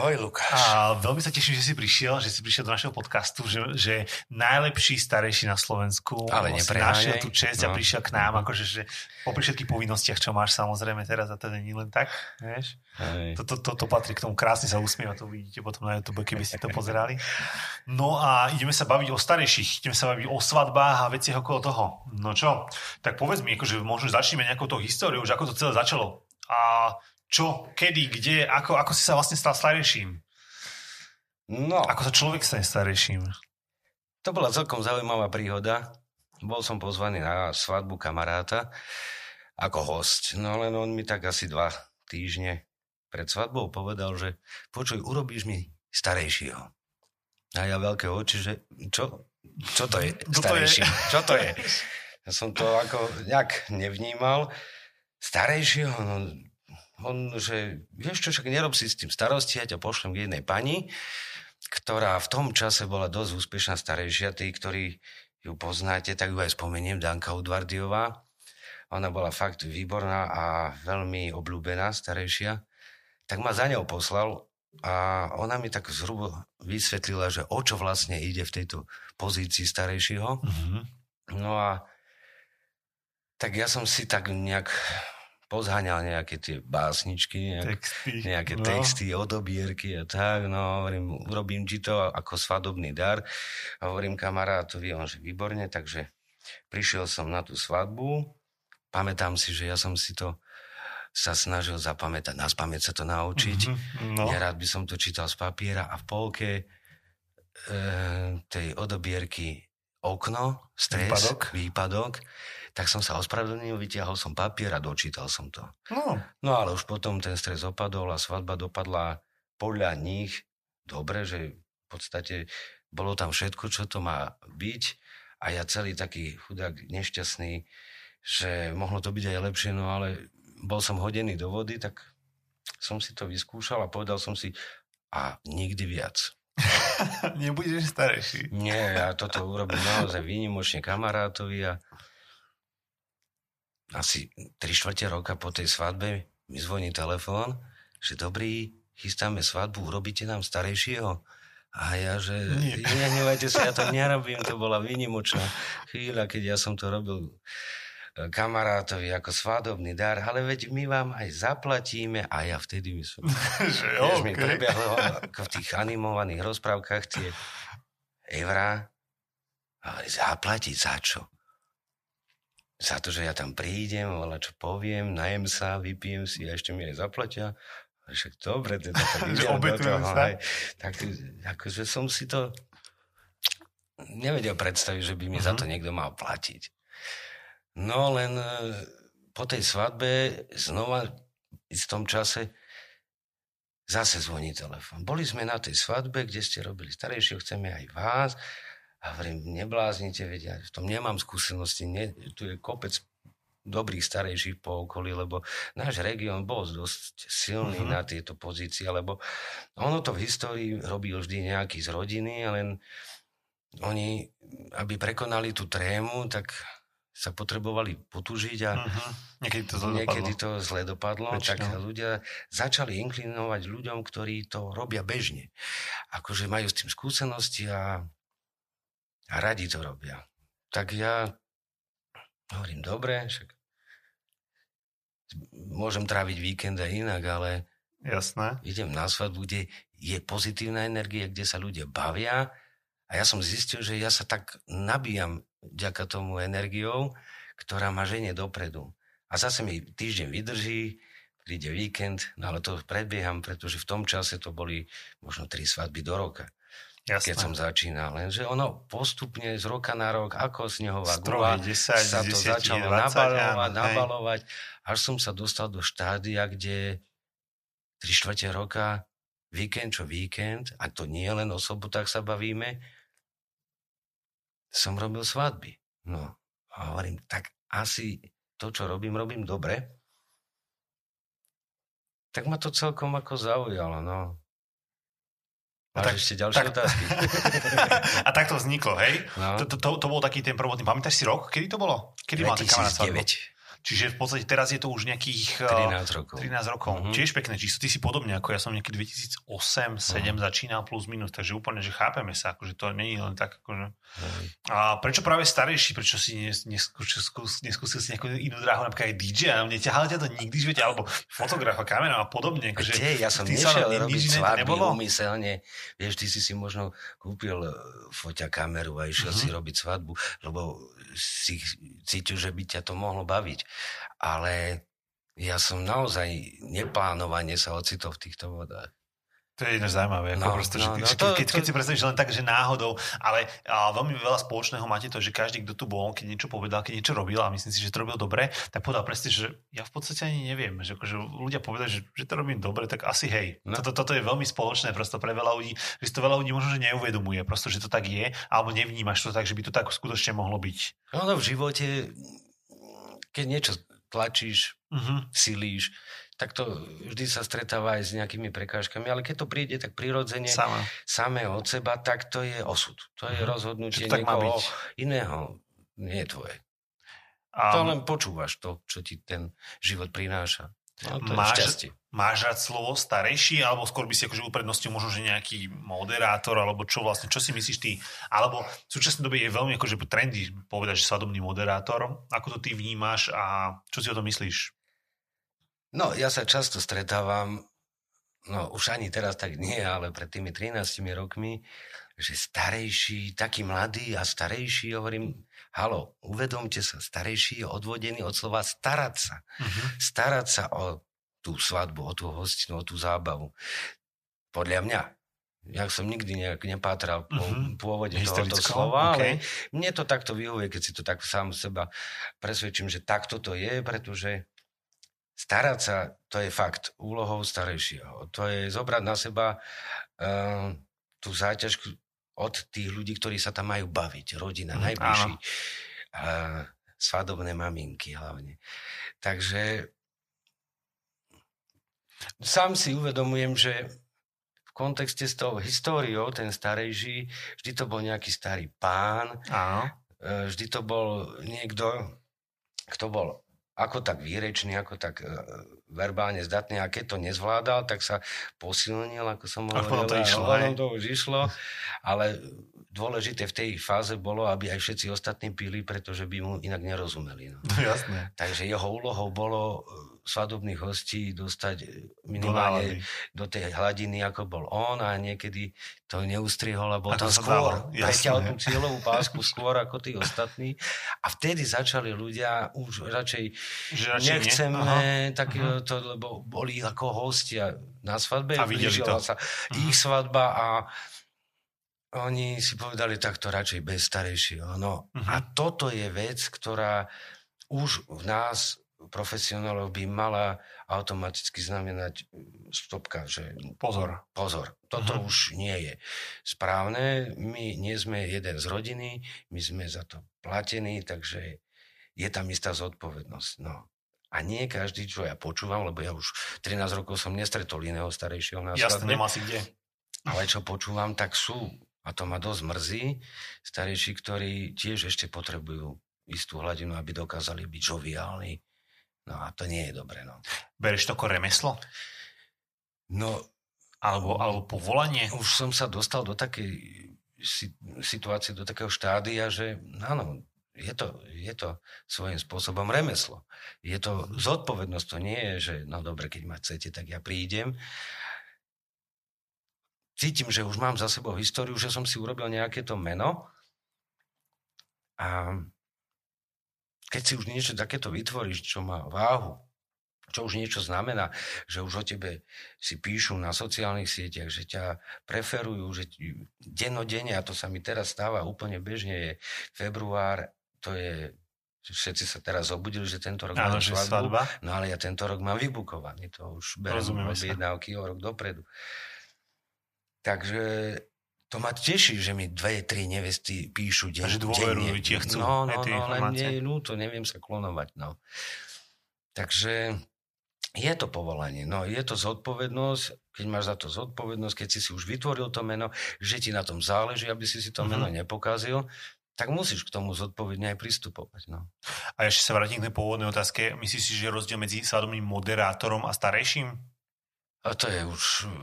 Ahoj, Lukáš. A veľmi sa teším, že si prišiel do našeho podcastu, že najlepší starejší na Slovensku. Ale nepreháňaj. Našiel tú česť a prišiel k nám, akože že popri všetkých povinnostiach, čo máš samozrejme teraz, a to nie len tak, vieš. To patrí k tomu, krásne sa usmieva, to uvidíte potom na YouTube, keby ste to pozerali. No a ideme sa baviť o starejších, ideme sa baviť o svadbách a veciach okolo toho. No čo? Tak povedz mi, akože možno začneme nejakou tou históriou, že ako to celé začalo. A čo, kedy, kde, ako si sa vlastne stal starejším? No. Ako sa človek stane starejším? To bola celkom zaujímavá príhoda. Bol som pozvaný na svadbu kamaráta ako hosť. No len on mi tak asi 2 týždne pred svadbou povedal, že počuj, urobíš mi starejšieho. A ja veľké oči, že čo to je starejší? Čo to je? Ja som to ako nejak nevnímal. Starejšieho, no... On, že vieš čo, však nerob si s tým starosti, ja ťa pošlem k jednej pani, ktorá v tom čase bola dosť úspešná starejšia. Tí, ktorí ju poznáte, tak ju aj spomeniem, Danka Udvardiová. Ona bola fakt výborná a veľmi obľúbená starejšia. Tak ma za ňou poslal a ona mi tak zhruba vysvetlila, že o čo vlastne ide v tejto pozícii starejšieho. Mm-hmm. No a tak ja som si tak nejak... pozháňal nejaké tie básničky, texty, odobierky a tak. No, hovorím, urobím ti to ako svadobný dar. A hovorím kamarátovi, on že výborne, takže prišiel som na tú svadbu. Pamätám si, že ja som si to sa snažil zapamätať, na spamäť sa to naučiť. Mm-hmm, no. Nerád by som to čítal z papiera a v polke tej odobierky okno, stres, výpadok. Tak som sa ospravedlnil, vytiahol som papier a dočítal som to. No ale už potom ten stres opadol a svadba dopadla podľa nich dobre, že v podstate bolo tam všetko, čo to má byť, a ja celý taký chudák nešťastný, že mohlo to byť aj lepšie, no ale bol som hodený do vody, tak som si to vyskúšal a povedal som si a nikdy viac. Nebudeš starejší. Nie, ja toto urobím naozaj výnimočne kamarátovi a asi 3/4 roka po tej svadbe mi zvoní telefón, že dobrý, chystáme svadbu, urobíte nám starejšieho? A ja, že nehnevajte sa, ja to nerobím, to bola výnimočná chvíľa, keď ja som to robil kamarátovi ako svadobný dar, ale veď my vám aj zaplatíme, a ja vtedy myslím, že mi prebiehlo ako v tých animovaných rozprávkach tie eurá, ale zaplatiť za čo? Za to, že ja tam prídem, voľa čo poviem, najem sa, vypijem si a ešte mi aj zaplatia. Ale však dobre, teda tak idem do toho. Tak akože som si to nevedel predstaviť, že by mi za to niekto mal platiť. No len po tej svadbe znova v tom čase zase zvoní telefón. Boli sme na tej svadbe, kde ste robili starejšieho, chceme aj vás. A hovorím, nebláznite, vedia, v tom nemám skúsenosti, tu je kopec dobrých starejších po okolí, lebo náš región bol dosť silný na tieto pozície, lebo ono to v histórii robí vždy nejaký z rodiny, ale oni, aby prekonali tú trému, tak sa potrebovali potužiť a niekedy to zle dopadlo. Väčšinou. Tak ľudia začali inklinovať ľuďom, ktorí to robia bežne. Akože majú s tým skúsenosti a radi to robia. Tak ja hovorím, dobre, však môžem tráviť víkend aj inak, ale jasné. Idem na svadbu, kde je pozitívna energia, kde sa ľudia bavia, a ja som zistil, že ja sa tak nabíjam vďaka tomu energiou, ktorá ma ženie dopredu. A zase mi týždeň vydrží, príde víkend, no ale to predbieham, pretože v tom čase to boli možno 3 svadby do roka. Jasné. Keď som začínal, lenže ono postupne z roka na rok, ako snehová gula, sa to začalo nabalovať, až som sa dostal do štádia, kde 3/4 roka, víkend čo víkend, a to nie len o sobotách sa bavíme, som robil svadby. No a hovorím, tak asi to, čo robím dobre. Tak ma to celkom ako zaujalo, no. Máš ešte ďalšie otázky. A tak to vzniklo, hej? No. To bol taký ten prvotný. Pamätáš si rok? Kedy to bolo? Kedy 2009. Čiže v podstate teraz je to už nejakých 13 rokov. Uh-huh. Tiež pekné číslo. Ty si podobne ako ja, som nejaký 2008-2007 začínal plus minus, takže úplne, že chápeme sa, akože to nie je len tak. Akože... Uh-huh. A prečo práve starejší? Prečo si neskúsil si nejakú inú dráhu, napríklad aj DJ? Neťahal ťa to nikdy, že veď, alebo fotografa, kamera a podobne. Akože, kde? Ja som nešiel robiť svadby umyselne. Vieš, ty si možno kúpil foťa kameru a išiel si robiť svadbu, lebo si cítil, že by ťa to mohlo baviť. Ale ja som naozaj neplánovane sa ocitol v týchto vodách. To je jedno zaujímavé. Keď si predstavíš len tak, že náhodou, ale veľmi veľa spoločného máte to, že každý, kto tu bol, keď niečo povedal, keď niečo robil a myslím si, že to robil dobre, tak povedal presne, že ja v podstate ani neviem. Že akože ľudia povedali, že to robím dobre, tak asi hej. No. Toto je veľmi spoločné prosto pre veľa ľudí, že si to veľa ľudí možno, že neuvedomuje, prosto, že to tak je, alebo nevnímaš to tak, že by to tak skutočne mohlo byť. No v živote, keď niečo tlačíš, silíš, tak to vždy sa stretáva aj s nejakými prekážkami, ale keď to príde tak prirodzene samé od seba, tak to je osud. To je rozhodnutie niekoho iného, nie tvoje. To len počúvaš to, čo ti ten život prináša. No, to je šťastie. Máš rád slovo starejší, alebo skôr by si akože uprednostil možno, že nejaký moderátor, alebo čo vlastne, čo si myslíš ty? Alebo v súčasnej dobe je veľmi akože trendy povedať, že svadobný moderátor. Ako to ty vnímaš a čo si o tom myslíš? No, ja sa často stretávam, no už ani teraz tak nie, ale pred tými 13 rokmi, že starejší, taký mladý a starejší, hovorím, haló, uvedomte sa, starejší je odvodený od slova starať sa. Starať sa o tú svadbu, o tú hostinu, o tú zábavu. Podľa mňa. Ja som nikdy nejak nepátral po pôvode tohoto slova, ale mne to takto vyhovuje, keď si to tak sám seba presvedčím, že takto to je, pretože starať sa, to je fakt, úlohou starejšieho. To je zobrať na seba tú záťaž od tých ľudí, ktorí sa tam majú baviť. Rodina, najbližší. Svadobné maminky hlavne. Takže sám si uvedomujem, že v kontexte s tou históriou, ten starejší, vždy to bol nejaký starý pán, vždy to bol niekto, kto bol ako tak výrečný, ako tak verbálne zdatný, a keď to nezvládal, tak sa posilnil, ako som hovoril. To už išlo, ale dôležité v tej fáze bolo, aby aj všetci ostatní pili, pretože by mu inak nerozumeli. No. Jasné. Takže jeho úlohou bolo svadobných hostí dostať minimálne do tej hladiny, ako bol on, a niekedy to neustrihol, lebo to skôr preťal tú cieľovú pásku skôr ako tí ostatní. A vtedy začali ľudia už radšej nechceme takéto, lebo boli ako hostia na svadbe. A videli to. Sa ich svadba a oni si povedali takto radšej bez starejšieho. No. A toto je vec, ktorá už v nás profesionálov by mala automaticky znamenať stopka, že pozor. Toto už nie je správne. My nie sme jeden z rodiny, my sme za to platení, takže je tam istá zodpovednosť. No. A nie každý, čo ja počúvam, lebo ja už 13 rokov som nestretol iného starejšieho na svadbe. Jasne, nemá si kde. Ale čo počúvam, tak sú, a to ma dosť mrzí, starejší, ktorí tiež ešte potrebujú istú hladinu, aby dokázali byť žoviálni. No a to nie je dobre, no. Bereš to ako remeslo? No, alebo povolanie? Už som sa dostal do takej situácie, do takého štádia, že áno, je to svojím spôsobom remeslo. Je to zodpovednosť, to nie je, že no dobre, keď ma chcete, tak ja prídem. Cítim, že už mám za sebou históriu, že som si urobil nejaké to meno a keď si už niečo takéto vytvoríš, čo má váhu, čo už niečo znamená, že už o tebe si píšu na sociálnych sieťach, že ťa preferujú, že dennodenne, a to sa mi teraz stáva úplne bežne, je február, to je, všetci sa teraz obudili, že tento rok mám svadbu, no ale ja tento rok mám vybukovaný, to už beriem objednávky o rok dopredu. Takže to ma teší, že mi 2-3 nevesty píšu denne. Až dôverujú ti, chcú. No, len nie je ľúto, neviem sa klonovať. No. Takže je to povolanie, no, je to zodpovednosť, keď máš za to zodpovednosť, keď si už vytvoril to meno, že ti na tom záleží, aby si to meno nepokazil, tak musíš k tomu zodpovedne aj pristupovať. No. A ešte sa vrátim k tej pôvodnej otázke. Myslíš si, že je rozdiel medzi svadobným moderátorom a starejším? A to je už...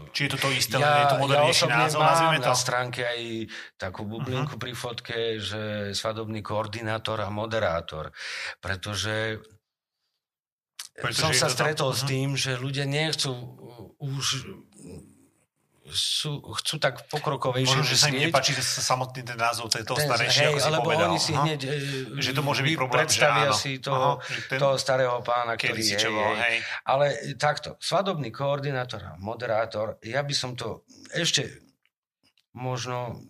Či je to to isté, len je to modernejší názov, nazvime to? Ja osobne mám na stránke aj takú bublinku pri fotke, že svadobný koordinátor a moderátor. Pretože som sa stretol s tým, že ľudia nechcú už... Chcú tak pokrokovejšie. Možno, že sa im nepáči samotný ten názov toho starejšieho, ako si povedal. Oni si hneď že to môže byť problém, predstavia si toho starého pána, ktorý je. Ale takto, svadobný koordinátor a moderátor, ja by som to ešte možno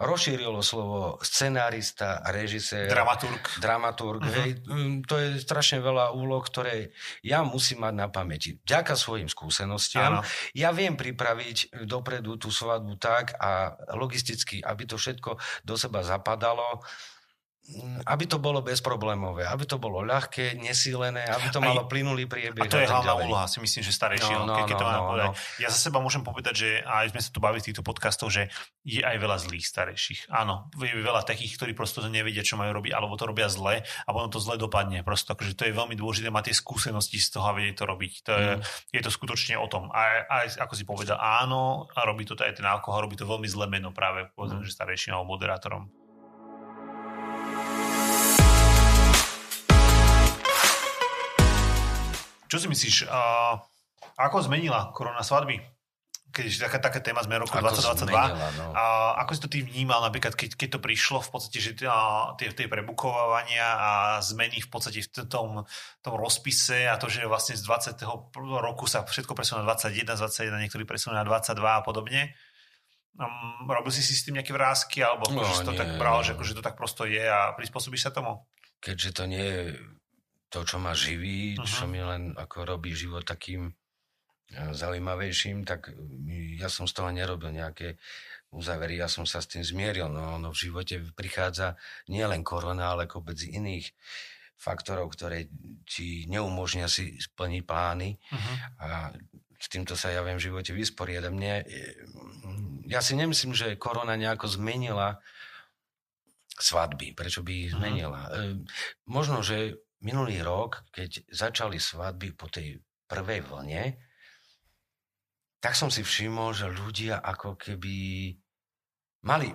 rozšírilo slovo scenárista, režisér. Dramaturg. Uh-huh. Hej, to je strašne veľa úloh, ktoré ja musím mať na pamäti. Vďaka svojim skúsenostiam. Áno. Ja viem pripraviť dopredu tú svadbu tak a logisticky, aby to všetko do seba zapadalo, aby to bolo bezproblémové, aby to bolo ľahké, nesílené, aby to malo plynulý priebeh. A to je hlavná úloha, si myslím, že starejšieho, keď to mám povedať. Ja za seba môžem povedať, že aj sme sa tu bavili v týchto podcastoch, že je aj veľa zlých starejších. Áno, je veľa takých, ktorí prosto nevedia, čo majú robiť, alebo to robia zle a potom to zle dopadne. Prosto, akože to je veľmi dôležité mať tie skúsenosti z toho a vedieť to robiť. Je to skutočne o tom. A ako si povedal, áno, a robí to aj ten alkohol, robí to veľmi zlé meno práve povedzme, že starejším alebo moderátorom. Čo si myslíš, ako zmenila korona svadby? Keďže taká téma sme roku 2022. No. Ako si to ty vnímal, napríklad, keď to prišlo v podstate, že tie prebukovania a zmeny v podstate v tom rozpise a to, že vlastne z 20. roku sa všetko presunú na 21, niektorí presunú na 22 a podobne. Robil si s tým nejaké vrásky alebo že si to tak bral, že akože to tak prosto je a prispôsobíš sa tomu? Keďže to nie je to, čo ma živí, čo mi len ako robí život takým zaujímavejším, tak ja som z toho nerobil nejaké uzávery, ja som sa s tým zmieril. No, v živote prichádza nielen korona, ale kopec iných faktorov, ktoré ti neumožnia si splniť plány. A s týmto sa ja viem v živote vysporiadam. Ja si nemyslím, že korona nejako zmenila svadby. Prečo by ich zmenila? Možno, že minulý rok, keď začali svadby po tej prvej vlne, tak som si všimol, že ľudia ako keby mali,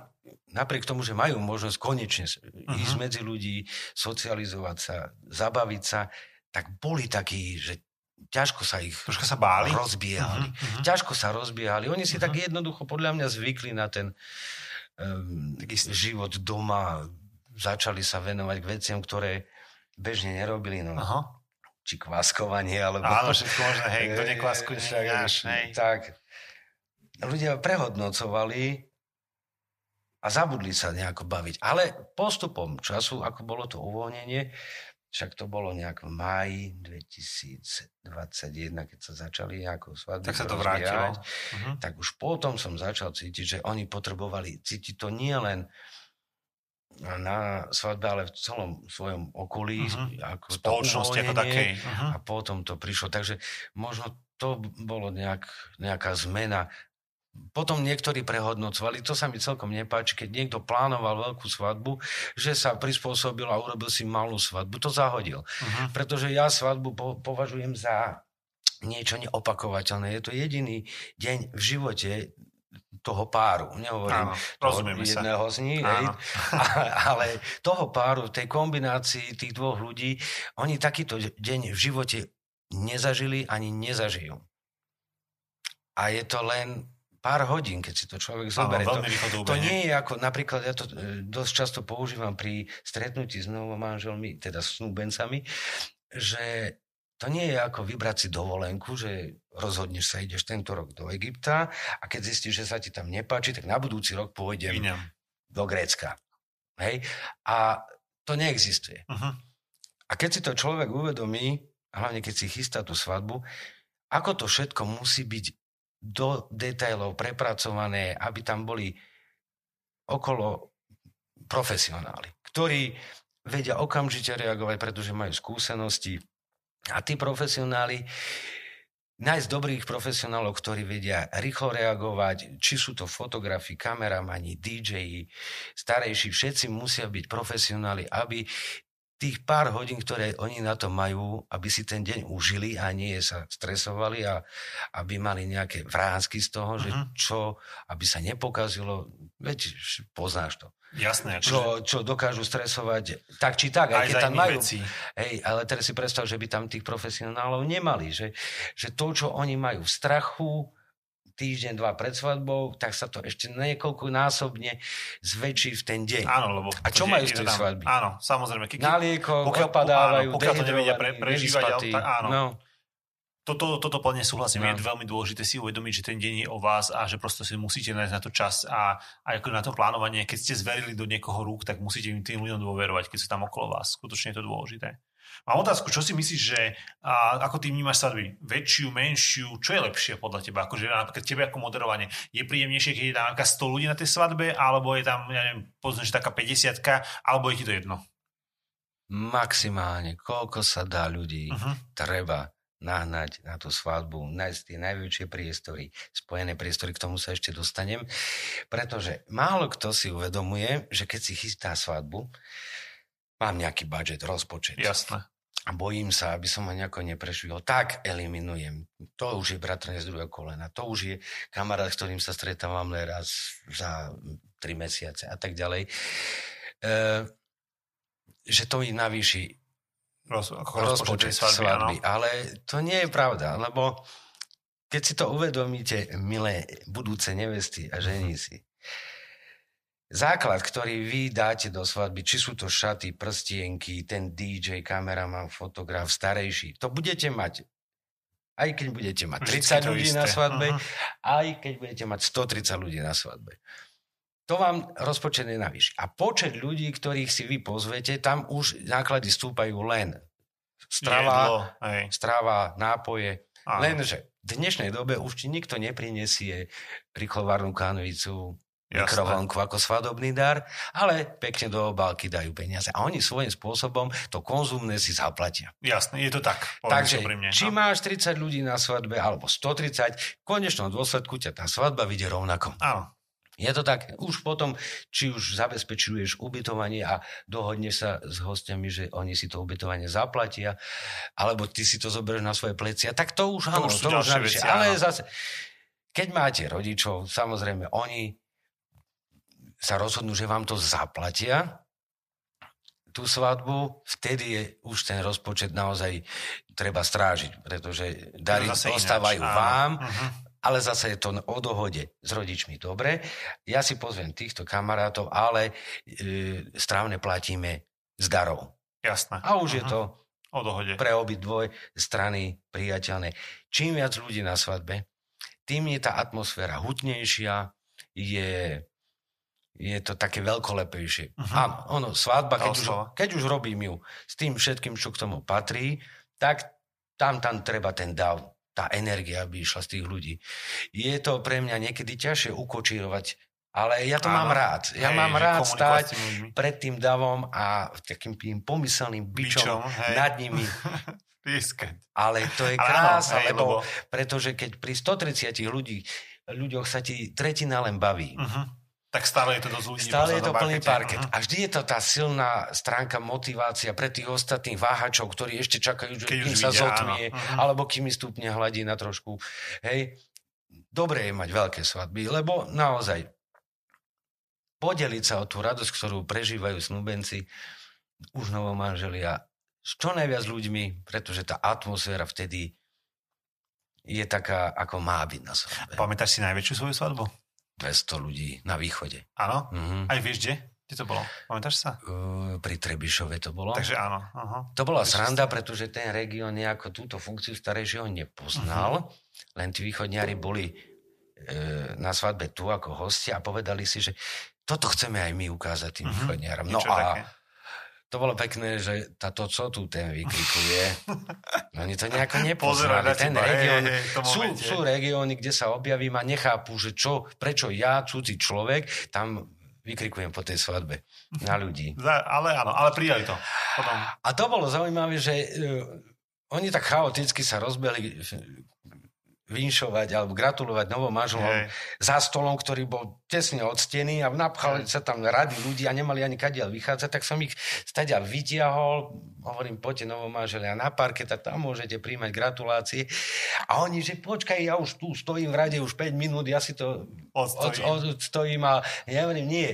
napriek tomu, že majú možnosť konečne ísť medzi ľudí, socializovať sa, zabaviť sa, tak boli takí, že ťažko sa ich rozbiehali. Ťažko sa rozbiehali. Oni si tak jednoducho podľa mňa zvykli na ten život doma, začali sa venovať k veciam, ktoré bežne nerobili, či kváskovanie, alebo... Áno, všetko možno, kto nekváskuje, náš, Tak, ľudia prehodnocovali a zabudli sa nejako baviť. Ale postupom času, ako bolo to uvoľnenie, však to bolo nejak v máji 2021, keď sa začali nejako svadby tak sa to vrátilo. Tak už potom som začal cítiť, že oni potrebovali cítiť to nie len na svadbe, ale v celom svojom okolí, ako spoločnosti ako také. A potom to prišlo. Takže možno to bolo nejaká zmena. Potom niektorí prehodnocovali, to sa mi celkom nepáči, keď niekto plánoval veľkú svadbu, že sa prispôsobil a urobil si malú svadbu, to zahodil. Pretože ja svadbu považujem za niečo neopakovateľné. Je to jediný deň v živote toho páru, nehovorím jedného z nich, ale toho páru, tej kombinácii tých dvoch ľudí, oni takýto deň v živote nezažili ani nezažijú. A je to len pár hodín, keď si to človek zoberie. To nie je ako, napríklad ja to dosť často používam pri stretnutí s novomanželmi, teda s snúbencami, že to nie je ako vybrať si dovolenku, že rozhodneš sa, ideš tento rok do Egypta a keď zistíš, že sa ti tam nepáči, tak na budúci rok pôjdem do Grécka. Hej? A to neexistuje. A keď si to človek uvedomí, hlavne keď si chystá tú svadbu, ako to všetko musí byť do detailov prepracované, aby tam boli okolo profesionáli, ktorí vedia okamžite reagovať, pretože majú skúsenosti. A tí profesionáli nájsť dobrých profesionálov, ktorí vedia rýchlo reagovať, či sú to fotografi, kameramani, DJi, starejší, všetci musia byť profesionáli, aby tých pár hodín, ktoré oni na to majú, aby si ten deň užili a nie sa stresovali a aby mali nejaké vrásky z toho, že čo, aby sa nepokazilo, veď poznáš to. Jasné. Čo dokážu stresovať tak či tak, aj keď tam majú. Hej, ale teraz si predstav, že by tam tých profesionálov nemali, že to, čo oni majú v strachu, týždeň, dva pred svadbou, tak sa to ešte niekoľkonásobne zväčší v ten deň. Áno, lebo a čo majú z tej svadby? Áno, samozrejme. Na lieko, opadávajú, pokiaľ to nevedia prežívať. Áno. No. Toto plne súhlasím. No. Je veľmi dôležité si uvedomiť, že ten deň je o vás a že prosto si musíte nájsť na to čas a ako na to plánovanie. Keď ste zverili do niekoho rúk, tak musíte im tým ľuďom dôverovať, keď sú tam okolo vás. Skutočne je to dôležité. Mám otázku, čo si myslíš, že ako ty vnímaš svadby? Väčšiu, menšiu? Čo je lepšie podľa teba? Akože napríklad tebe ako moderovanie. Je príjemnejšie, keď je tam nejaká 100 ľudí na tej svadbe, alebo je tam, ja neviem, poznáš taká 50-ka, alebo je ti to jedno? Maximálne, koľko sa dá ľudí treba nahnať na tú svadbu, nájsť tie najväčšie priestory, spojené priestory, k tomu sa ešte dostanem, pretože málo kto si uvedomuje, že keď si chystá svadbu, mám nejaký budžet, rozpočet. Jasné. A bojím sa, aby som ho nejako neprešiel. Tak eliminujem. To už je bratranec z druhého kolena. To už je kamarát, s ktorým sa stretávam len raz za 3 mesiace a tak ďalej. Že to im navýši rozpočet svadby. Ale to nie je pravda, lebo keď si to uvedomíte, milé budúce nevesty a ženíci, základ, ktorý vy dáte do svadby, či sú to šaty, prstienky, ten DJ, kameraman, fotograf, starejší, to budete mať, aj keď budete mať 30 ľudí na svadbe, aj keď budete mať 130 ľudí na svadbe. To vám rozpočet nenavýši. A počet ľudí, ktorých si vy pozvete, tam už náklady stúpajú len strava, nápoje, lenže v dnešnej dobe už ti nikto neprinesie rýchlovarnú kanvicu, mikrovlnku ako svadobný dar, ale pekne do obálky dajú peniaze. A oni svojím spôsobom to konzumné si zaplatia. Jasné, je to tak. Takže či máš 30 ľudí na svadbe, alebo 130, v konečnom dôsledku ťa tá svadba vyjde rovnako. Áno. Je to tak, už potom, či už zabezpečuješ ubytovanie a dohodneš sa s hostiami, že oni si to ubytovanie zaplatia, alebo ty si to zoberieš na svoje plecia, tak to už áno. To už veci, ale zase, keď máte rodičov, samozrejme, oni sa rozhodnú, že vám to zaplatia, tú svadbu, vtedy je už ten rozpočet naozaj treba strážiť, pretože dary ostávajú vám, ale zase je to o dohode s rodičmi. Dobre, ja si pozvem týchto kamarátov, ale strávne platíme z darov. Jasné. A už je to o dohode pre obidve strany priateľné. Čím viac ľudí na svadbe, tým je tá atmosféra hutnejšia, je to také veľkolepejšie. Áno, ono, svadba, keď už robím ju s tým všetkým, čo k tomu patrí, tak tam treba ten dav, tá energia, aby išla z tých ľudí. Je to pre mňa niekedy ťažšie ukočírovať, ale ja to mám rád. Ja mám rád stáť pred tým davom a takým tým pomyselným bičom nad nimi. Ale to je krása, lebo pretože keď pri 130 ľuďoch sa ti tretina len baví, tak stále je to dosť ľudí. Stále je to plný parket. A vždy je to tá silná stránka motivácia pre tých ostatných váhačov, ktorí ešte čakajú, že kým sa zotmie, alebo kým stúpne hladina trošku. Hej. Dobre je mať veľké svadby, lebo naozaj podeliť sa o tú radosť, ktorú prežívajú snúbenci, už novom manželia, s čo najviac ľuďmi, pretože tá atmosféra vtedy je taká, ako má byť na svadbe. Pamätáš si najväčšiu svoju svadbu? 200 ľudí na východe. Áno? Aj vieš, kde to bolo? Pamätáš sa? Pri Trebišove to bolo. Takže áno. To bola sranda, pretože ten región nejako túto funkciu starejšieho nepoznal. Len tí východňari boli na svadbe tu ako hostia a povedali si, že toto chceme aj my ukázať tým východňarom. No a to bolo pekné, že táto, co tu ten vyklikuje, oni to nejako nepoznali. Ten region, sú regióny, kde sa objavím a nechápu, že prečo ja, cudzí človek, tam vykrikujem po tej svadbe na ľudí. Ale prijali to. Potom. A to bolo zaujímavé, že oni tak chaoticky sa rozbehli vinšovať alebo gratulovať novom manželom za stolom, ktorý bol tesne od steny a napchali sa tam rady ľudí a nemali ani kadiaľ vychádzať, tak som ich stadiaľ vytiahol, hovorím, poďte novom manželia na parket a tam môžete príjmať gratulácie. A oni, že počkaj, ja už tu stojím v rade už 5 minút, ja si to odstojím a ja hovorím, nie.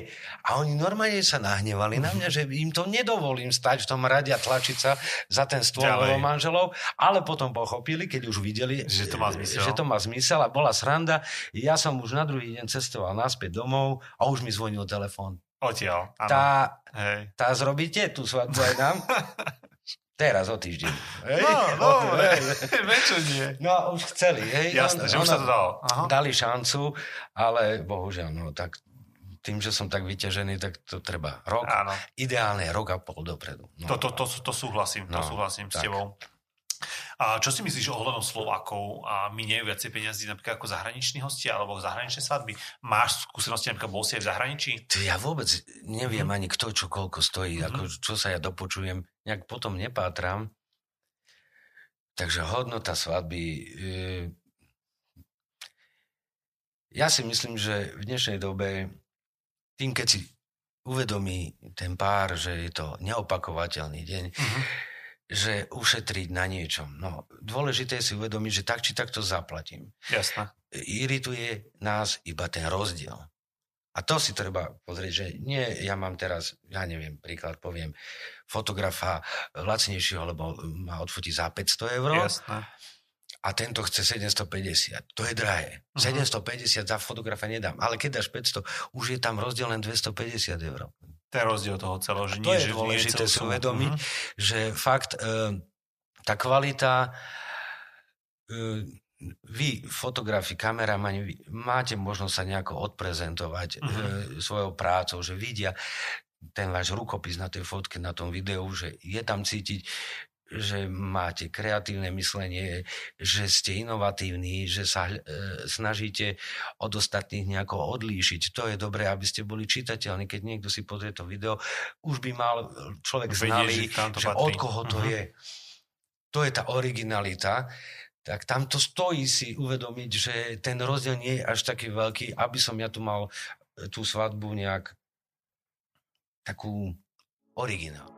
A oni normálne sa nahnevali na mňa, že im to nedovolím stať v tom rade a tlačiť sa za ten stôl novom manželov, ale potom pochopili, keď už videli, že to má zmysel. Že to má zmysel a bola sranda. Ja som už na druhý deň cestoval naspäť domov a už mi zvonil telefón. Odtiaľ, áno. Tá zrobíte tú svadbu aj nám? Teraz o týždeň. Hej? No, večo nie. No, už chceli. Hej? Jasné, že už sa to dalo. Aha. Dali šancu, ale bohužiaľ, no tak... Tým, že som tak vyťažený, tak to treba rok. Áno. Ideálne rok a pol dopredu. No. To súhlasím, s tebou. A čo si myslíš ohľadom Slovákov a minie viacej peniazí napríklad ako zahraniční hostia alebo zahraničné svadby? Máš skúsenosti napríklad bol si aj v zahraničí? Ja vôbec neviem ani kto čo koľko stojí, ako čo sa ja dopočujem, nejak potom nepátram. Takže hodnota svadby... Ja si myslím, že v dnešnej dobe tým, keď si uvedomí ten pár, že je to neopakovateľný deň, že ušetriť na niečom. No, dôležité je si uvedomiť, že tak či tak to zaplatím. Jasné. Irituje nás iba ten rozdiel. A to si treba pozrieť, že nie, ja mám teraz, ja neviem, príklad poviem, fotografa lacnejšieho, lebo ma odfotí za 500 eur. Jasné. A tento chce 750. To je drahé. 750 za fotografa nedám. Ale keď dáš 500, už je tam rozdiel len 250 eur. To je rozdiel toho celého, že nie je celú. To je dôležité si uvedomiť, že fakt tá kvalita, vy fotografi, kameramani, vy máte možnosť sa nejako odprezentovať svojou prácou, že vidia ten váš rukopis na tej fotke, na tom videu, že je tam cítiť, že máte kreatívne myslenie, že ste inovatívni, že sa snažíte od ostatných nejako odlíšiť. To je dobré, aby ste boli čitateľní. Keď niekto si pozrie to video, už by mal človek znalý, že od koho to je. To je tá originalita. Tak tam to stojí si uvedomiť, že ten rozdiel nie je až taký veľký, aby som ja tu mal tú svadbu nejak takú originál.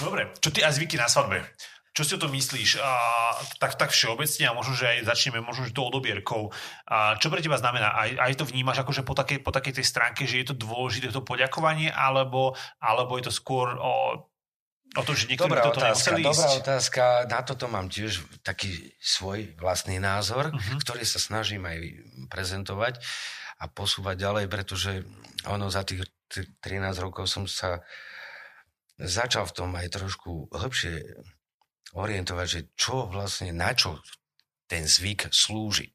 Dobre, čo ty aj zvyky na svadbe? Čo si o tom myslíš? Tak všeobecne a možno, že aj začneme možno, že tou odobierkou. Čo pre teba znamená? Aj to vnímaš akože po takej tej stránke, že je to dôležité to poďakovanie, alebo je to skôr o to, že niektorí toto nemuseli ísť? Dobrá otázka. Na toto mám tiež taký svoj vlastný názor, ktorý sa snažím aj prezentovať a posúvať ďalej, pretože ono za tých 13 rokov som sa začal v tom aj trošku hlbšie orientovať, že čo vlastne, na čo ten zvyk slúži.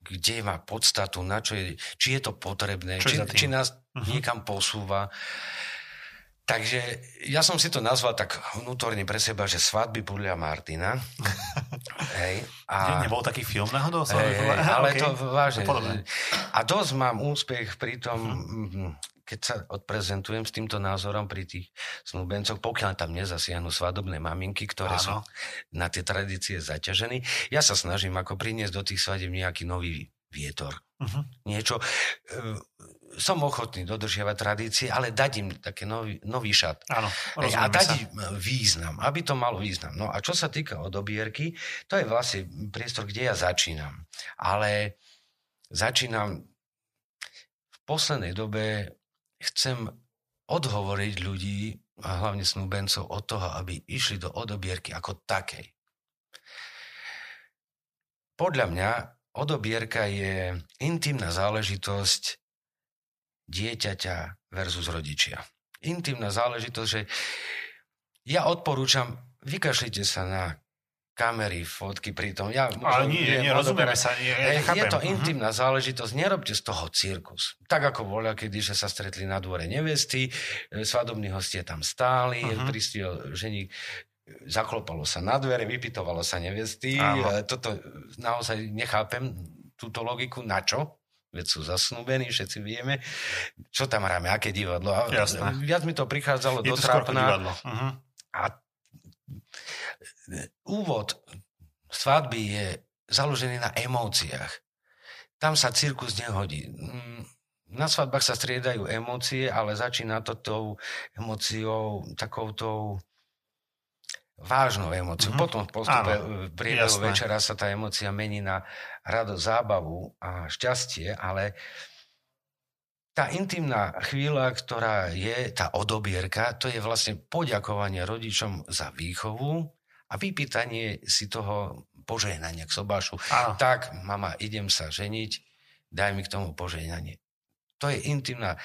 Kde má podstatu, na čo je, či je to potrebné, či nás niekam posúva. Takže ja som si to nazval tak vnútorne pre seba, že svadby podľa Martina. Hej, a... Nebol taký film náhodou? Ale okay. To vážne. A dosť mám úspech pri tom... Keď sa odprezentujem s týmto názorom pri tých snúbencoch, pokiaľ tam nezasiahnu svadobné maminky, ktoré sú na tie tradície zaťažení, ja sa snažím ako priniesť do tých svadieb nejaký nový vietor. Niečo. Som ochotný dodržiavať tradície, ale dať im také nový šat. Áno, a dať im význam, aby to malo význam. No a čo sa týka odobierky, to je vlastne priestor, kde ja začínam. Ale začínam v poslednej dobe. Chcem odhovoriť ľudí, a hlavne snúbencov, od toho, aby išli do odobierky ako takej. Podľa mňa odobierka je intimná záležitosť dieťaťa versus rodičia. Intimná záležitosť, že ja odporúčam, vykašlite sa na kamery, fotky pritom. Ale nie, rozumieme sa. Je to intimná záležitosť, nerobte z toho cirkus. Tak ako voľa, kedy sa stretli na dvore nevesty, svadobní hostie tam stáli, pristiel ženík, zaklopalo sa na dvere, vypytovalo sa nevesty. Áno. Toto naozaj nechápem, túto logiku, na čo? Veď sú zasnúbení, všetci vieme, čo tam hráme, aké divadlo. Viac mi to prichádzalo do trápna. A úvod svadby je založený na emóciách. Tam sa cirkus nehodí. Na svadbách sa striedajú emócie, ale začína to tou emóciou, takoutou vážnou emóciou. Mm-hmm. Potom v postupe priebehu večera sa tá emócia mení na radosť, zábavu a šťastie, ale tá intimná chvíľa, ktorá je, tá odobierka, to je vlastne poďakovanie rodičom za výchovu a vypýtanie si toho požehnania k sobášu. Áno. Tak, mama, idem sa ženiť, daj mi k tomu požehnanie. To je intimná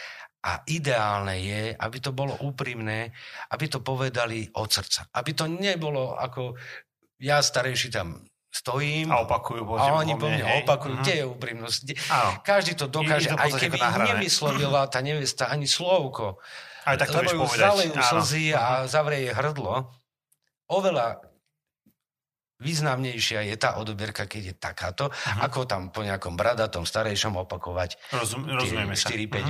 a ideálne je, aby to bolo úprimné, aby to povedali od srdca. Aby to nebolo ako ja starejší tam stojím a opakujú a oni po mne opakujú. Kde je úprimnosť? Každý to dokáže, aj keby nevyslovila tá nevesta ani slovko. Aj tak to lebo ju zalejú slzy a zavrie jej hrdlo. Oveľa významnejšia je tá odobierka, keď je takáto, ako tam po nejakom bradatom starejšom opakovať 4-5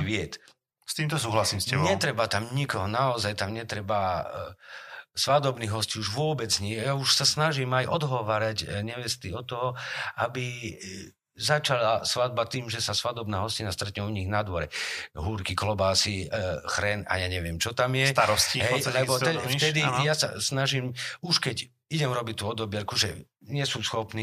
vied. S týmto súhlasím s tebou. Netreba tam nikoho, naozaj tam netreba... svadobných hostí už vôbec nie. Ja už sa snažím aj odhovárať nevesty od toho, aby začala svadba tým, že sa svadobná hostina stretne u nich na dvore. Húrky, klobásy, chren a ja neviem, čo tam je. Starosti. Hej, lebo vtedy ja sa snažím, už keď idem robiť tú odobierku, že nie sú schopní,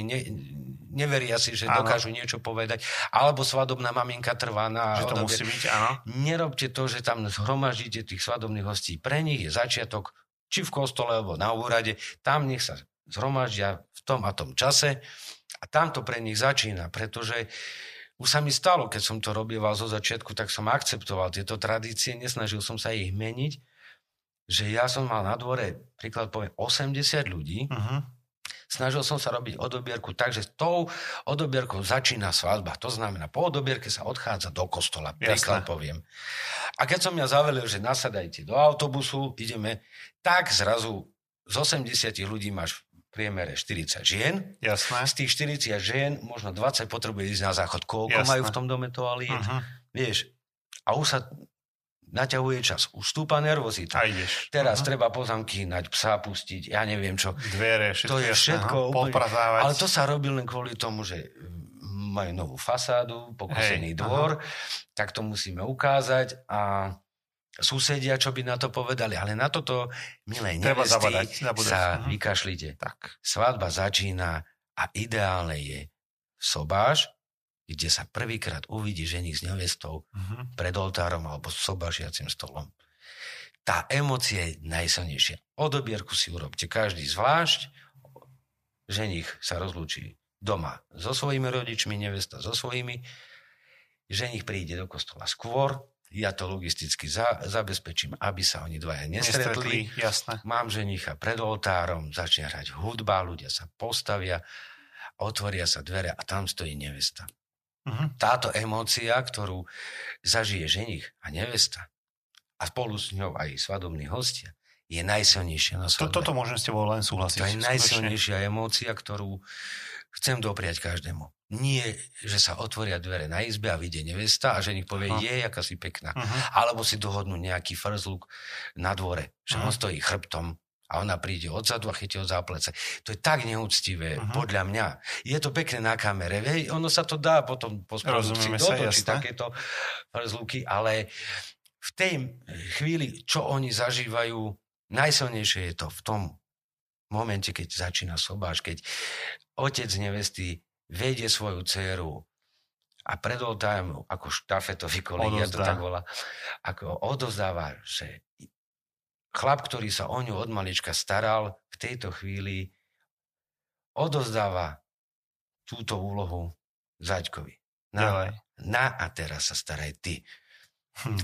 neveria si, že dokážu niečo povedať. Alebo svadobná maminka trvá na odobierku. Že to musí byť, áno. Nerobte to, že tam zhromaždíte tých svadobných hostí. Pre nich je začiatok či v kostole, alebo na úrade, tam nech sa zhromaždia v tom a tom čase a tam to pre nich začína, pretože už sa mi stalo, keď som to robieval zo začiatku, tak som akceptoval tieto tradície, nesnažil som sa ich meniť, že ja som mal na dvore, príklad poviem, 80 ľudí, snažil som sa robiť odobierku, takže s tou odobierkou začína svadba, to znamená, po odobierke sa odchádza do kostola, príklad poviem. A keď som ja zavelil, že nasadajte do autobusu, ideme... tak zrazu z 80 ľudí máš v priemere 40 žien. Jasné. Z tých 40 žien možno 20 potrebuje ísť na záchod. Koľko majú v tom dome toaliet? Vieš, a už sa naťahuje čas. Už stúpa nervozita. Teraz treba pozamky nať, psa pustiť, ja neviem čo. Dvere, všetko. To je všetko úplne. Poprazávať. Ale to sa robí len kvôli tomu, že majú novú fasádu, pokosený dvor, tak to musíme ukázať a... susedia, čo by na to povedali, ale na toto, milé nevesty, sa vykašlite. Tak. Svadba začína a ideálne je sobáš, kde sa prvýkrát uvidí ženich s nevestou pred oltárom alebo s sobášiacim stolom. Tá emócia je najsilnejšia. Odobierku si urobte každý zvlášť, ženich sa rozlúči doma so svojimi rodičmi, nevesta so svojimi, ženich príde do kostola skôr, ja to logisticky zabezpečím, aby sa oni dvaja nestretli. Jasné. Mám ženicha pred oltárom, začne hrať hudba, ľudia sa postavia, otvoria sa dvere a tam stojí nevesta. Táto emócia, ktorú zažije ženich a nevesta a spolu s ňou aj svadobní hostia, je najsilnejšia na svadbe. Toto môžem s tebou len súhlasiť. To je najsilnejšia emócia, ktorú chcem dopriať každému. Nie, že sa otvoria dvere na izbe a vyjde nevesta a ženich povie, je, aká si pekná. Alebo si dohodnú nejaký first look na dvore, že on stojí chrbtom a ona príde odzadu a chytí ho za plece. To je tak neúctivé, podľa mňa. Je to pekné na kamere, hej, ono sa to dá potom posprodukcii dotočiť takéto first looky, ale v tej chvíli, čo oni zažívajú, najsilnejšie je to v tom momente, keď začína sobáš, keď otec nevesty vedie svoju dceru a pred oltárom ako štafetový kolík, ja to tak volá, ako odovzdáva, že chlap, ktorý sa o ňu od malička staral, v tejto chvíli odovzdáva túto úlohu zaďkovi. Na a teraz sa staraj ty.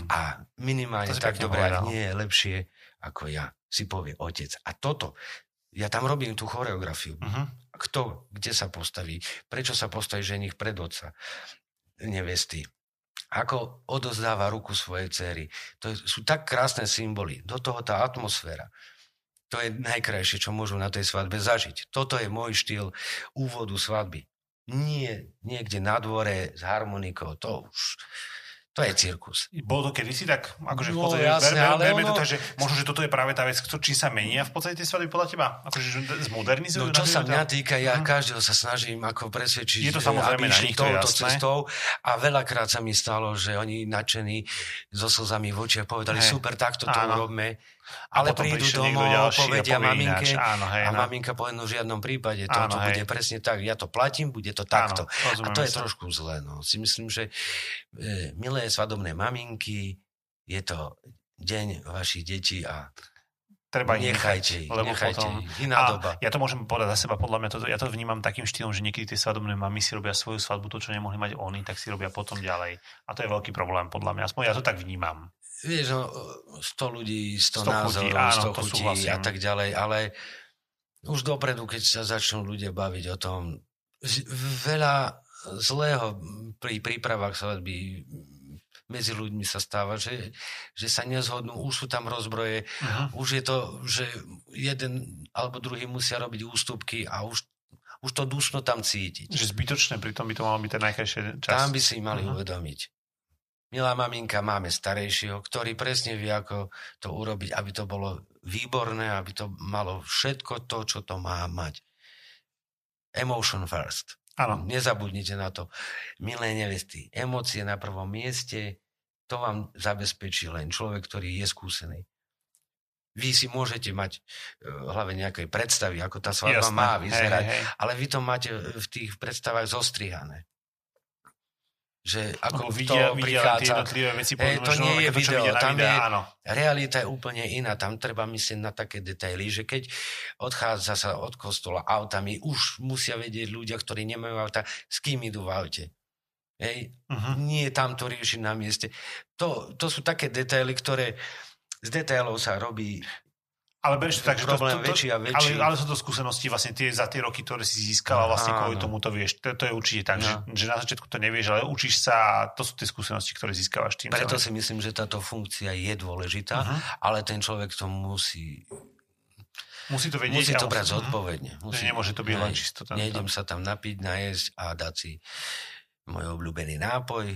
A minimálne tak dobre, ak nie je lepšie ako ja, si povie otec. A toto, ja tam robím tú choreografiu. Kto, kde sa postaví, prečo sa postaví ženich pred otca nevesty, ako odozdáva ruku svojej dcery. To sú tak krásne symboly. Do toho tá atmosféra. To je najkrajšie, čo môžu na tej svadbe zažiť. Toto je môj štýl úvodu svadby. Nie niekde na dvore s harmonikou. To už To je cirkus. Bolo to kedysi tak, akože v podstate, verme to tak, že možno, že toto je práve tá vec, čím sa menia v podstate tie svadby podľa teba? Akože zmodernizujú? No čo sa mňa týka, ja každého sa snažím ako presvedčiť, aby išli touto cestou a veľakrát sa mi stalo, že oni nadšení so slzami v očiach povedali, super, takto to urobme. Ale prídu domov, povedia maminke a maminka povie, no v žiadnom prípade toto bude presne tak, ja to platím, bude to takto. A to je trošku zlé. No. Si myslím, že milé svadobné maminky, je to deň vašich detí a treba nechajte ich, potom... iná doba. Ja to môžem povedať za seba, podľa mňa, ja to vnímam takým štýlom, že niekedy tie svadobné mami si robia svoju svadbu, to, čo nemohli mať oni, tak si robia potom ďalej. A to je veľký problém, podľa mňa. Aspoň ja to tak vnímam. Vieš, no, 100 ľudí, 100 názorov, 100 chutí a tak ďalej, ale už dopredu, keď sa začnú ľudia baviť o tom, veľa zlého pri prípravách svadby medzi ľuďmi sa stáva, že sa nezhodnú, už sú tam rozbroje, už je to, že jeden alebo druhý musia robiť ústupky a už to dusno tam cítiť. Že zbytočné, pritom by to malo byť ten najkrajšie čas. Tam by si mali uvedomiť. Milá maminka, máme starejšieho, ktorý presne vie, ako to urobiť, aby to bolo výborné, aby to malo všetko to, čo to má mať. Emotion first. Áno. Nezabudnite na to. Milé nevesty, emócie na prvom mieste, to vám zabezpečí len človek, ktorý je skúsený. Vy si môžete mať v hlave nejaké predstavy, ako tá svadba má vyzerať, ale vy to máte v tých predstavách zostrihané. Že ako to prichádza. To nie je video, tam je realita je úplne iná. Tam treba myslieť na také detaily, že keď odchádza sa od kostola autami, už musia vedieť ľudia, ktorí nemajú auta, s kým idú v aute. Hej? Nie tam to rieši na mieste. To sú také detaily, ktoré z detailov sa robí. Ale bereš to tak, že väčší. Ale sú to skúsenosti vlastne za tie roky, ktoré si získala vlastne kvôli tomu to vieš. To je určite tak, že na začiatku to nevieš, ale učíš sa a to sú tie skúsenosti, ktoré získavaš tým. Preto si myslím, že táto funkcia je dôležitá, ale ten človek to musí... Musí to vedieť. Musí to brať zodpovedne. Nemôže to byť len čisto. Nejdem sa tam napiť, najesť a dať si môj obľúbený nápoj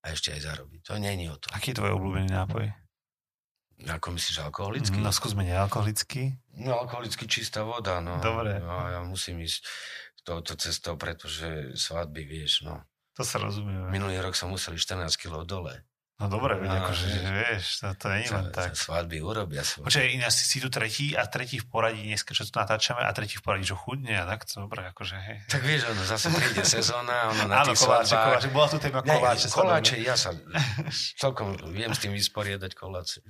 a ešte aj zarobiť. To nie je o to. Aký je tvoj obľúbený nápoj? Ako myslíš, alkoholický? No skúsme nealkoholický. No alkoholický čistá voda, no. Dobre. No, ja musím ísť touto cestou, pretože svadby, vieš, no. To sa rozumie. Minulý rok som musel 14 kg dole. No dobre, no, akože, vieš, to nie je len tak. Svadby urobia svadby. Počkaj, iná si tu tretí v poradí dneska, čo tu natáčame, a tretí v poradí, čo chudne, a tak to dobre, akože, hej. Tak vieš, ono zase príde sezóna, ono na tých svadbách. Áno, koláče, bola tu téma koláče. Koláče, ja sa celkom viem s tým vysporiadať,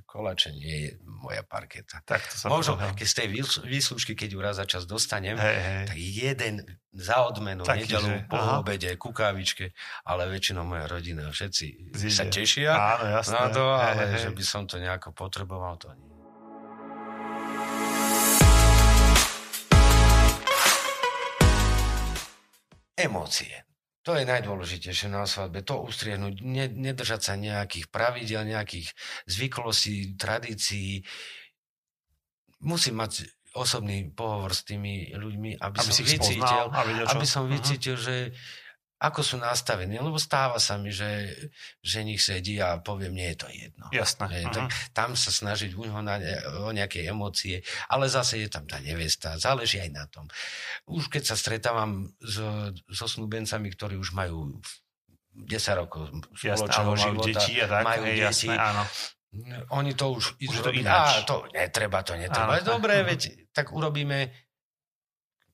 koláče nie je moja parketa. Tak to sa povedal. Možno, keď z tej výslužky, keď ju raz za čas dostanem, tak jeden... za odmenu, nedelu, po obede, ku kávičke, ale väčšinou moja rodina, všetci sa tešia na to, ale že by som to nejako potreboval, to nie. Emócie. To je najdôležitejšie na svadbe, to ustriehnúť, nedržať sa nejakých pravidel, nejakých zvyklostí, tradícií. Musím mať osobný pohovor s tými ľuďmi, aby som vycítil, že ako sú nastavení. Lebo stáva sa mi, že ženich sedí a povie, mne je to jedno. Jasné. Tak tam sa snažiť u neho o nejaké emócie, ale zase je tam tá nevesta, záleží aj na tom. Už keď sa stretávam so snúbencami, ktorí už majú 10 rokov spoločného života, majú deti, oni to už to ináč. To netreba. Dobre, veď tak urobíme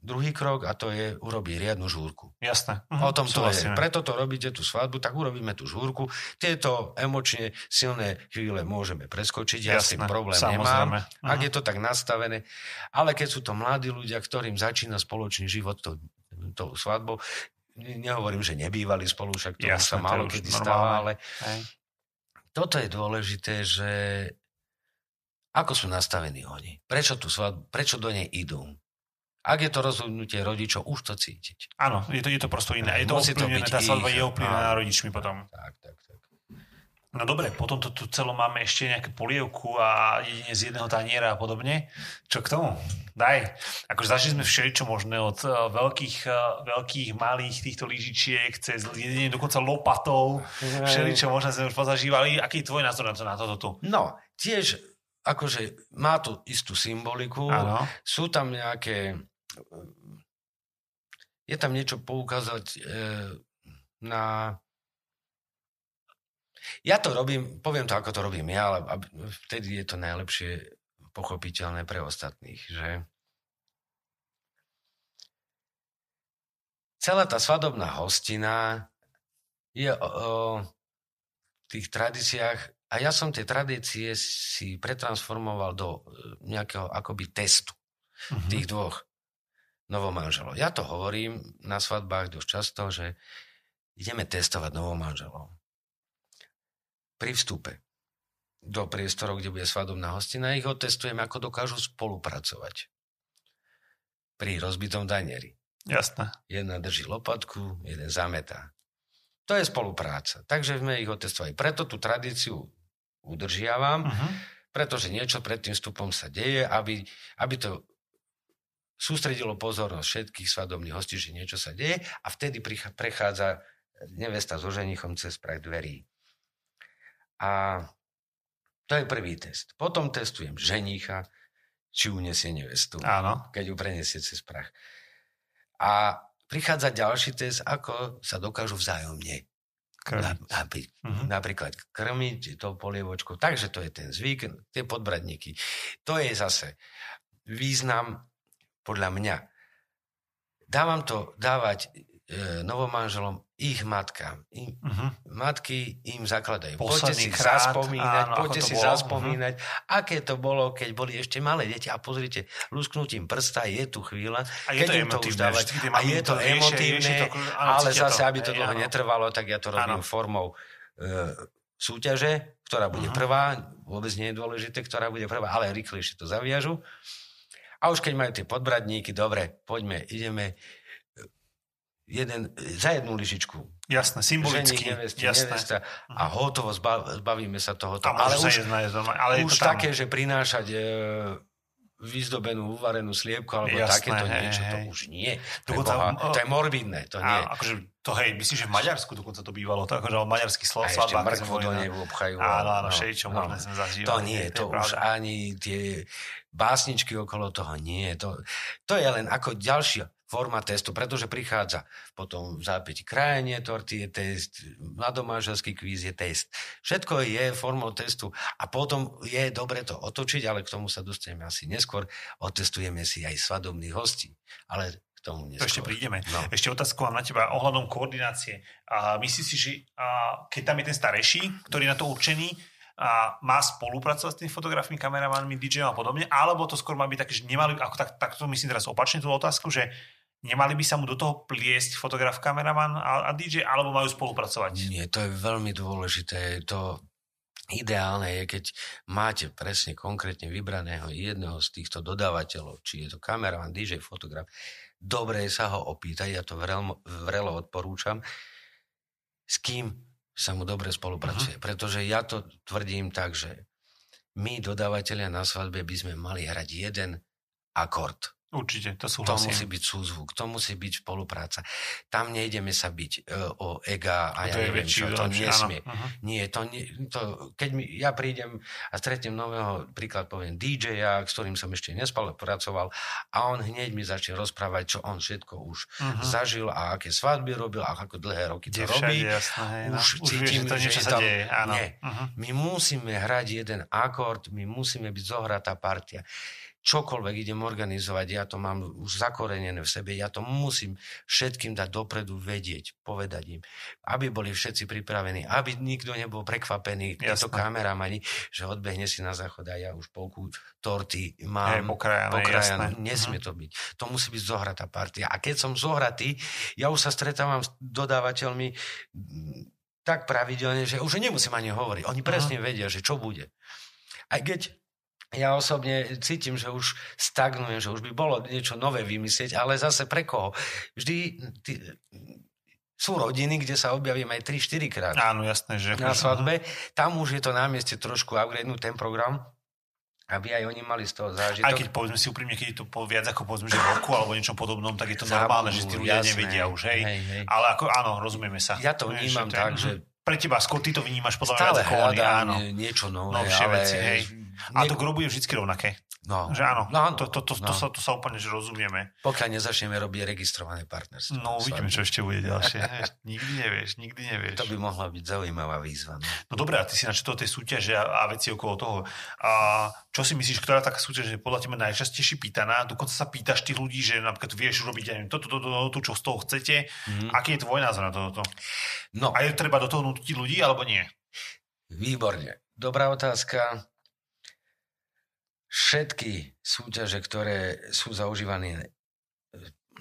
druhý krok a to je urobiť riadnu žúrku. Jasné. O tom to je. Preto to robíte tú svadbu, tak urobíme tú žúrku. Tieto emočne silné chvíle môžeme preskočiť. Ja s tým problém nemám. Ak je to tak nastavené. Ale keď sú to mladí ľudia, ktorým začína spoločný život tou svadbou, nehovorím, že nebývali spolu, však to už sa málo kedy stáva, ale... Toto je dôležité, že ako sú nastavení oni. Prečo tú svadbu, prečo do nej idú? Ak je to rozhodnutie rodičov, už to cítiť. Áno, je to prosto iné. Tá svadba je ovplyvnená rodičmi potom. Tak. No dobre, potom to tu celo máme ešte nejakú polievku a jedine z jedného taniera a podobne. Čo k tomu? Daj. Akože začali sme všeličo možné od veľkých, malých týchto lyžičiek, cez jedine dokonca lopatov. Všeličo možné sme už pozažívali. Aký je tvoj názor na toto tu? No, tiež akože má to istú symboliku. Áno. Sú tam nejaké... Je tam niečo poukázať na... Ja to robím, poviem to, ako to robím ja, ale vtedy je to najlepšie pochopiteľné pre ostatných, že? Celá tá svadobná hostina je o tých tradíciách a ja som tie tradície si pretransformoval do nejakého akoby testu tých dvoch novomanželov. Ja to hovorím na svadbách dosť často, že ideme testovať novomanželov. Pri vstupe do priestorov, kde bude svadobná hostina, ich otestujem, ako dokážu spolupracovať. Pri rozbitom tanieri. Jasné. Jedna drží lopatku, jeden zametá. To je spolupráca. Takže sme ich otestovali. Preto tú tradíciu udržiavam, pretože niečo pred tým vstupom sa deje, aby to sústredilo pozornosť všetkých svadobných hostí, že niečo sa deje a vtedy prechádza nevesta so ženichom cez prach dverí. A to je prvý test. Potom testujem ženícha, či uniesie nevestu. Áno. Keď ju preniesie cez prach. A prichádza ďalší test, ako sa dokážu vzájomne napríklad krmiť tou polievočkou. Takže to je ten zvyk, tie podbradníky. To je zase význam podľa mňa. Dávam to dávať novomanželom ich matkám. Matky im zakladajú. Poďte si zaspomínať, aké to bolo, keď boli ešte malé deti. A pozrite, lusknutím prsta je tu chvíľa, keď im to už dávať. A je to emotívne, ale zase, aby to dlho netrvalo, tak ja to robím formou súťaže, ktorá bude prvá, vôbec nie je dôležité, ktorá bude prvá, ale rýchlejšie to zaviažu. A už keď majú tie podbradníky, dobre, poďme, ideme za jednu lyžičku. Jasné, symbolicky. Nevesta, a hotovo, zbavíme sa toho. Ale už také, že prinášať vyzdobenú, uvarenú sliepku, alebo takéto niečo, to už nie. To je morbidné, to nie. Akože to, hej, myslím, že v Maďarsku dokonca to bývalo, to akože maďarský svadbách. A ešte mrkvu do nej obchajú. Áno, všetko možné sme zažívali. To nie, to už ani tie básničky okolo toho nie. To je len ako ďalšia forma testu, pretože prichádza potom v zápäti krajenie torty je test, mladomanželský kvíz je test. Všetko je formou testu a potom je dobre to otočiť, ale k tomu sa dostaneme asi neskôr. Otestujeme si aj svadobných hostí, ale k tomu neskôr. To ešte prídeme. No. Ešte otázku mám na teba ohľadom koordinácie. Myslíš si, že keď tam je ten starejší, ktorý je na to určený, a má spolupracovať s tými fotografmi, kameramanmi, DJom a podobne, alebo to skôr má byť také, že nemali, ako takto myslím teraz opačne tú otázku, že nemali by sa mu do toho pliesť fotograf, kameraman a DJ, alebo majú spolupracovať? Nie, to je veľmi dôležité. To ideálne je, keď máte presne konkrétne vybraného jedného z týchto dodávateľov, či je to kameraman, DJ, fotograf. Dobre sa ho opýtať, ja to vrelo odporúčam, s kým sa mu dobre spolupracuje. Pretože ja to tvrdím tak, že my, dodávatelia na svadbe, by sme mali hrať jeden akord. Určite, to súhlasím. To musí byť súzvuk, to musí byť spolupráca. Tam nejdeme sa byť o ega a ja neviem čo, to nesmie. Nie, keď ja prídem a stretnem nového, príklad poviem DJ-a, s ktorým som ešte nespolupracoval a on hneď mi začne rozprávať, čo on všetko už zažil a aké svadby robil a ako dlhé roky to robí. Jasné, už cítim, že to niečo sa deje. My musíme hrať jeden akord, my musíme byť zohratá partia. Čokoľvek idem organizovať, ja to mám už zakorenené v sebe, ja to musím všetkým dať dopredu vedieť, povedať im, aby boli všetci pripravení, aby nikto nebol prekvapený, tieto kameramani, že odbehne si na záchod a ja už polku torty mám pokrajanú. Nesmie to byť. To musí byť zohratá partia. A keď som zohratý, ja už sa stretávam s dodávateľmi tak pravidelne, že už nemusím ani hovoriť. Oni presne vedia, že čo bude. Aj keď ja osobne cítim, že už stagnujem, že už by bolo niečo nové vymyslieť, ale zase pre koho? Vždy Sú rodiny, kde sa objavím aj 3-4 krát. Áno, jasné, že na svadbe. Tam už je to na mieste trošku upgradenú ten program, aby aj oni mali z toho zážitok. Aj keď povedzme si úprimne, keď je to viac ako povedzme, že roku alebo niečo podobnom, tak je to normálne, že tí ľudia nevedia už, hej. Ale ako, áno, rozumieme sa. Ja to vnímam tak, že pre teba, skôr ty to vnímaš podľa viac ako oni, áno. Niečo nové, ale... veci, hej. A to grobu je vždy rovnaké. No. Že áno, no, to sa, to sa úplne že rozumieme. Pokiaľ nezačneme robiť registrované partnerstvo. No uvidíme, čo ešte bude ďalšie. Nikdy nevieš. To by mohla byť zaujímavá výzva. Ne? No dobré, a ty si načo tej súťaže a veci okolo toho. A čo si myslíš, ktorá taká súťaž je podľa teba najčastejšie pýtaná? Dokonca sa pýtaš tých ľudí, že napríklad vieš urobiť aj to, čo z toho chcete. Aký je tvoj názor na toto? No. A je treba do toho nútiť ľudí, alebo nie? Výborne. Dobrá otázka. Všetky súťaže, ktoré sú zaužívané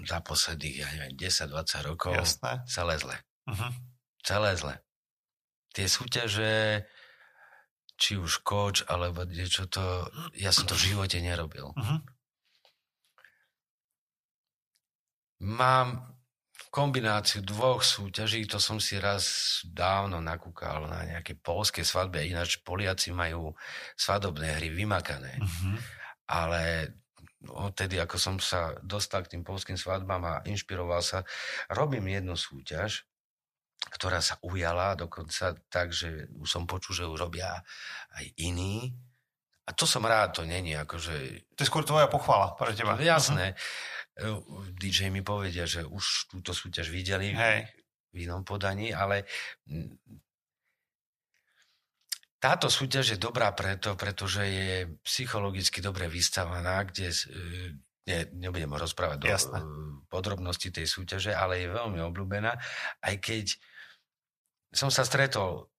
za posledných, 10-20 rokov, jasné, celé zle. Uh-huh. Celé zle. Tie súťaže, či už coach, alebo niečo to, ja som to v živote nerobil. Uh-huh. Mám kombináciu dvoch súťaží, to som si raz dávno nakúkal na nejaké poľské svadbe, ináč Poliaci majú svadobné hry vymakané. Mm-hmm. Ale odtedy, ako som sa dostal k tým poľským svadbám a inšpiroval sa, robím jednu súťaž, ktorá sa ujala dokonca tak, že už som počul, že ju robia aj iní. A to som rád, to není akože... To je skôr tvoja pochvala pre teba. Jasné. DJ mi povedia, že už túto súťaž videli, hej, v inom podaní, ale táto súťaž je dobrá preto, pretože je psychologicky dobre vystavaná, kde... nebudem rozprávať do podrobnosti tej súťaže, ale je veľmi obľúbená. Aj keď som sa stretol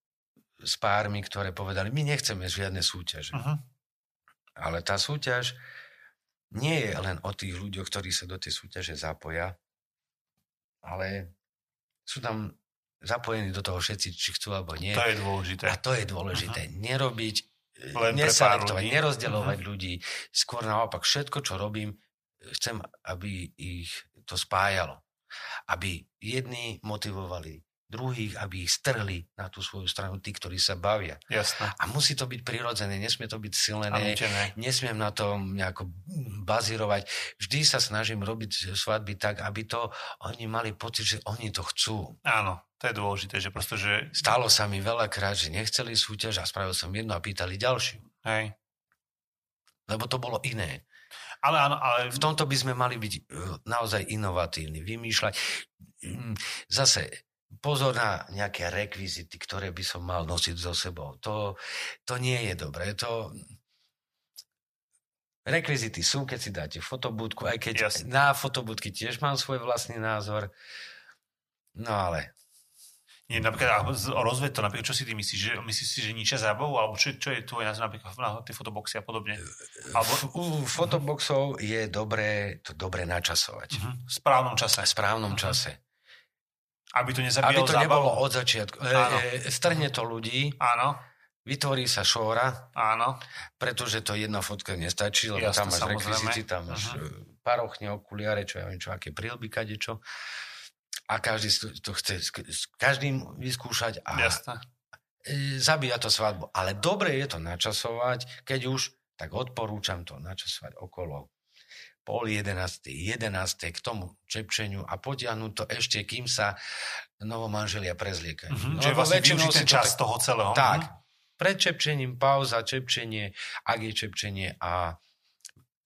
s pármi, ktoré povedali, my nechceme žiadne súťaže. Uh-huh. Ale tá súťaž nie je len o tých ľuďoch, ktorí sa do tej súťaže zapoja, ale sú tam zapojení do toho všetci, či chcú, alebo nie. To je dôležité. A to je dôležité. Uh-huh. Nerobiť, neselektovať, nerozdeľovať uh-huh ľudí. Skôr naopak, všetko, čo robím, chcem, aby ich to spájalo. Aby jedni motivovali druhých, aby ich strhli na tú svoju stranu tí, ktorí sa bavia. Jasne. A musí to byť prirodzené, nesmie to byť silené, nesmiem na tom nejako bazírovať. Vždy sa snažím robiť svadby tak, aby to oni mali pocit, že oni to chcú. Áno, to je dôležité, že proste, že... Stalo sa mi veľakrát, že nechceli súťaž a spravil som jednu a pýtali ďalšiu. Hej. Lebo to bolo iné. Ale áno, ale... V tomto by sme mali byť naozaj inovatívni, vymýšľať. Zase... Pozor na nejaké rekvizity, ktoré by som mal nosiť so sebou. To nie je dobré. Rekvizity sú, keď si dáte fotobúdku, aj keď jasne, na fotobúdky tiež mám svoj vlastný názor. No ale... Nie, napríklad, rozved to, napríklad, čo si ty myslíš? Že, myslíš si, že ničia zábavu? Alebo čo je tvoj názor napríklad na tie fotoboxy a podobne? Alebo... U fotoboxov je dobré to načasovať. Uh-huh. V správnom čase. V správnom uh-huh čase. Aby to nebolo od začiatku. Strhne to ľudí. Áno. Vytvorí sa šóra. Áno. Pretože to jedna fotka nestačí, lebo jasne, tam máš rekvizity, tam máš uh-huh parochne, okuliare, čo ja viem čo, aké prílby, kadečo. A každý to chce s každým vyskúšať a jasne zabíja to svadbu. Ale dobre je to načasovať, keď už, tak odporúčam to načasovať okolo 10:30, 11:00 k tomu čepčeniu a potiahnuť to ešte, kým sa novomanželia prezliekajú. Mm-hmm. No, čiže vlastne využiť ten čas toho celého. Tak, pred čepčením pauza, čepčenie, ak je čepčenie a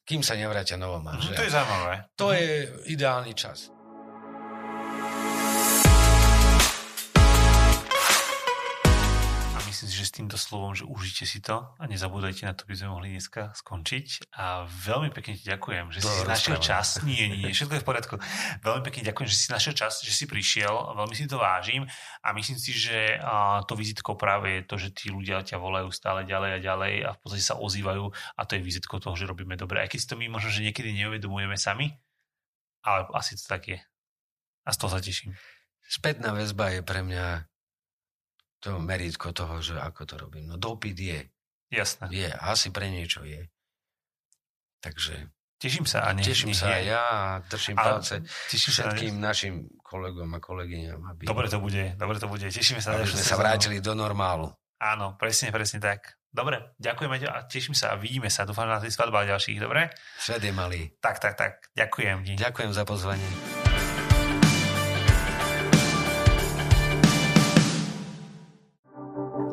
kým sa nevrátia novomanželia. Mm-hmm. To je zaujímavé. To mm-hmm je ideálny čas. Že s týmto slovom, že užite si to a nezabúdajte na to, by sme mohli dneska skončiť a veľmi pekne ti ďakujem, že si našiel čas. Nie, všetko je v poriadku. Veľmi pekne ďakujem, že si našiel čas, že si prišiel, veľmi si to vážim a myslím si, že to vizitkou práve je to, že tí ľudia ťa volajú stále ďalej a ďalej a v podstate sa ozývajú a to je vizitkou toho, že robíme dobre. Aj keď si to my možno, že niekedy neuvedomujeme sami, ale asi to tak je. A z toho sa teším. Spätná väzba je pre mňa to meritko toho, že ako to robím. No dopyt je. Jasné. Je. Asi pre niečo je. Takže... Teším sa a nech teším sa aj ja a držím palce všetkým našim kolegom a kolegyňam. Dobre to bude. Tešíme sa. Aby sme sa vrátili do normálu. Áno, presne tak. Dobre, ďakujeme a teším sa a vidíme sa. Dúfam na tej svadbách ďalších, dobre? Svet je malý. Tak. Ďakujem. Ďakujem za pozvanie.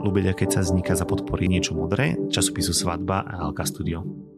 Ľubeľa, keď sa vzniká za podpory Niečo modré, časopisu Svadba a Alka Studio.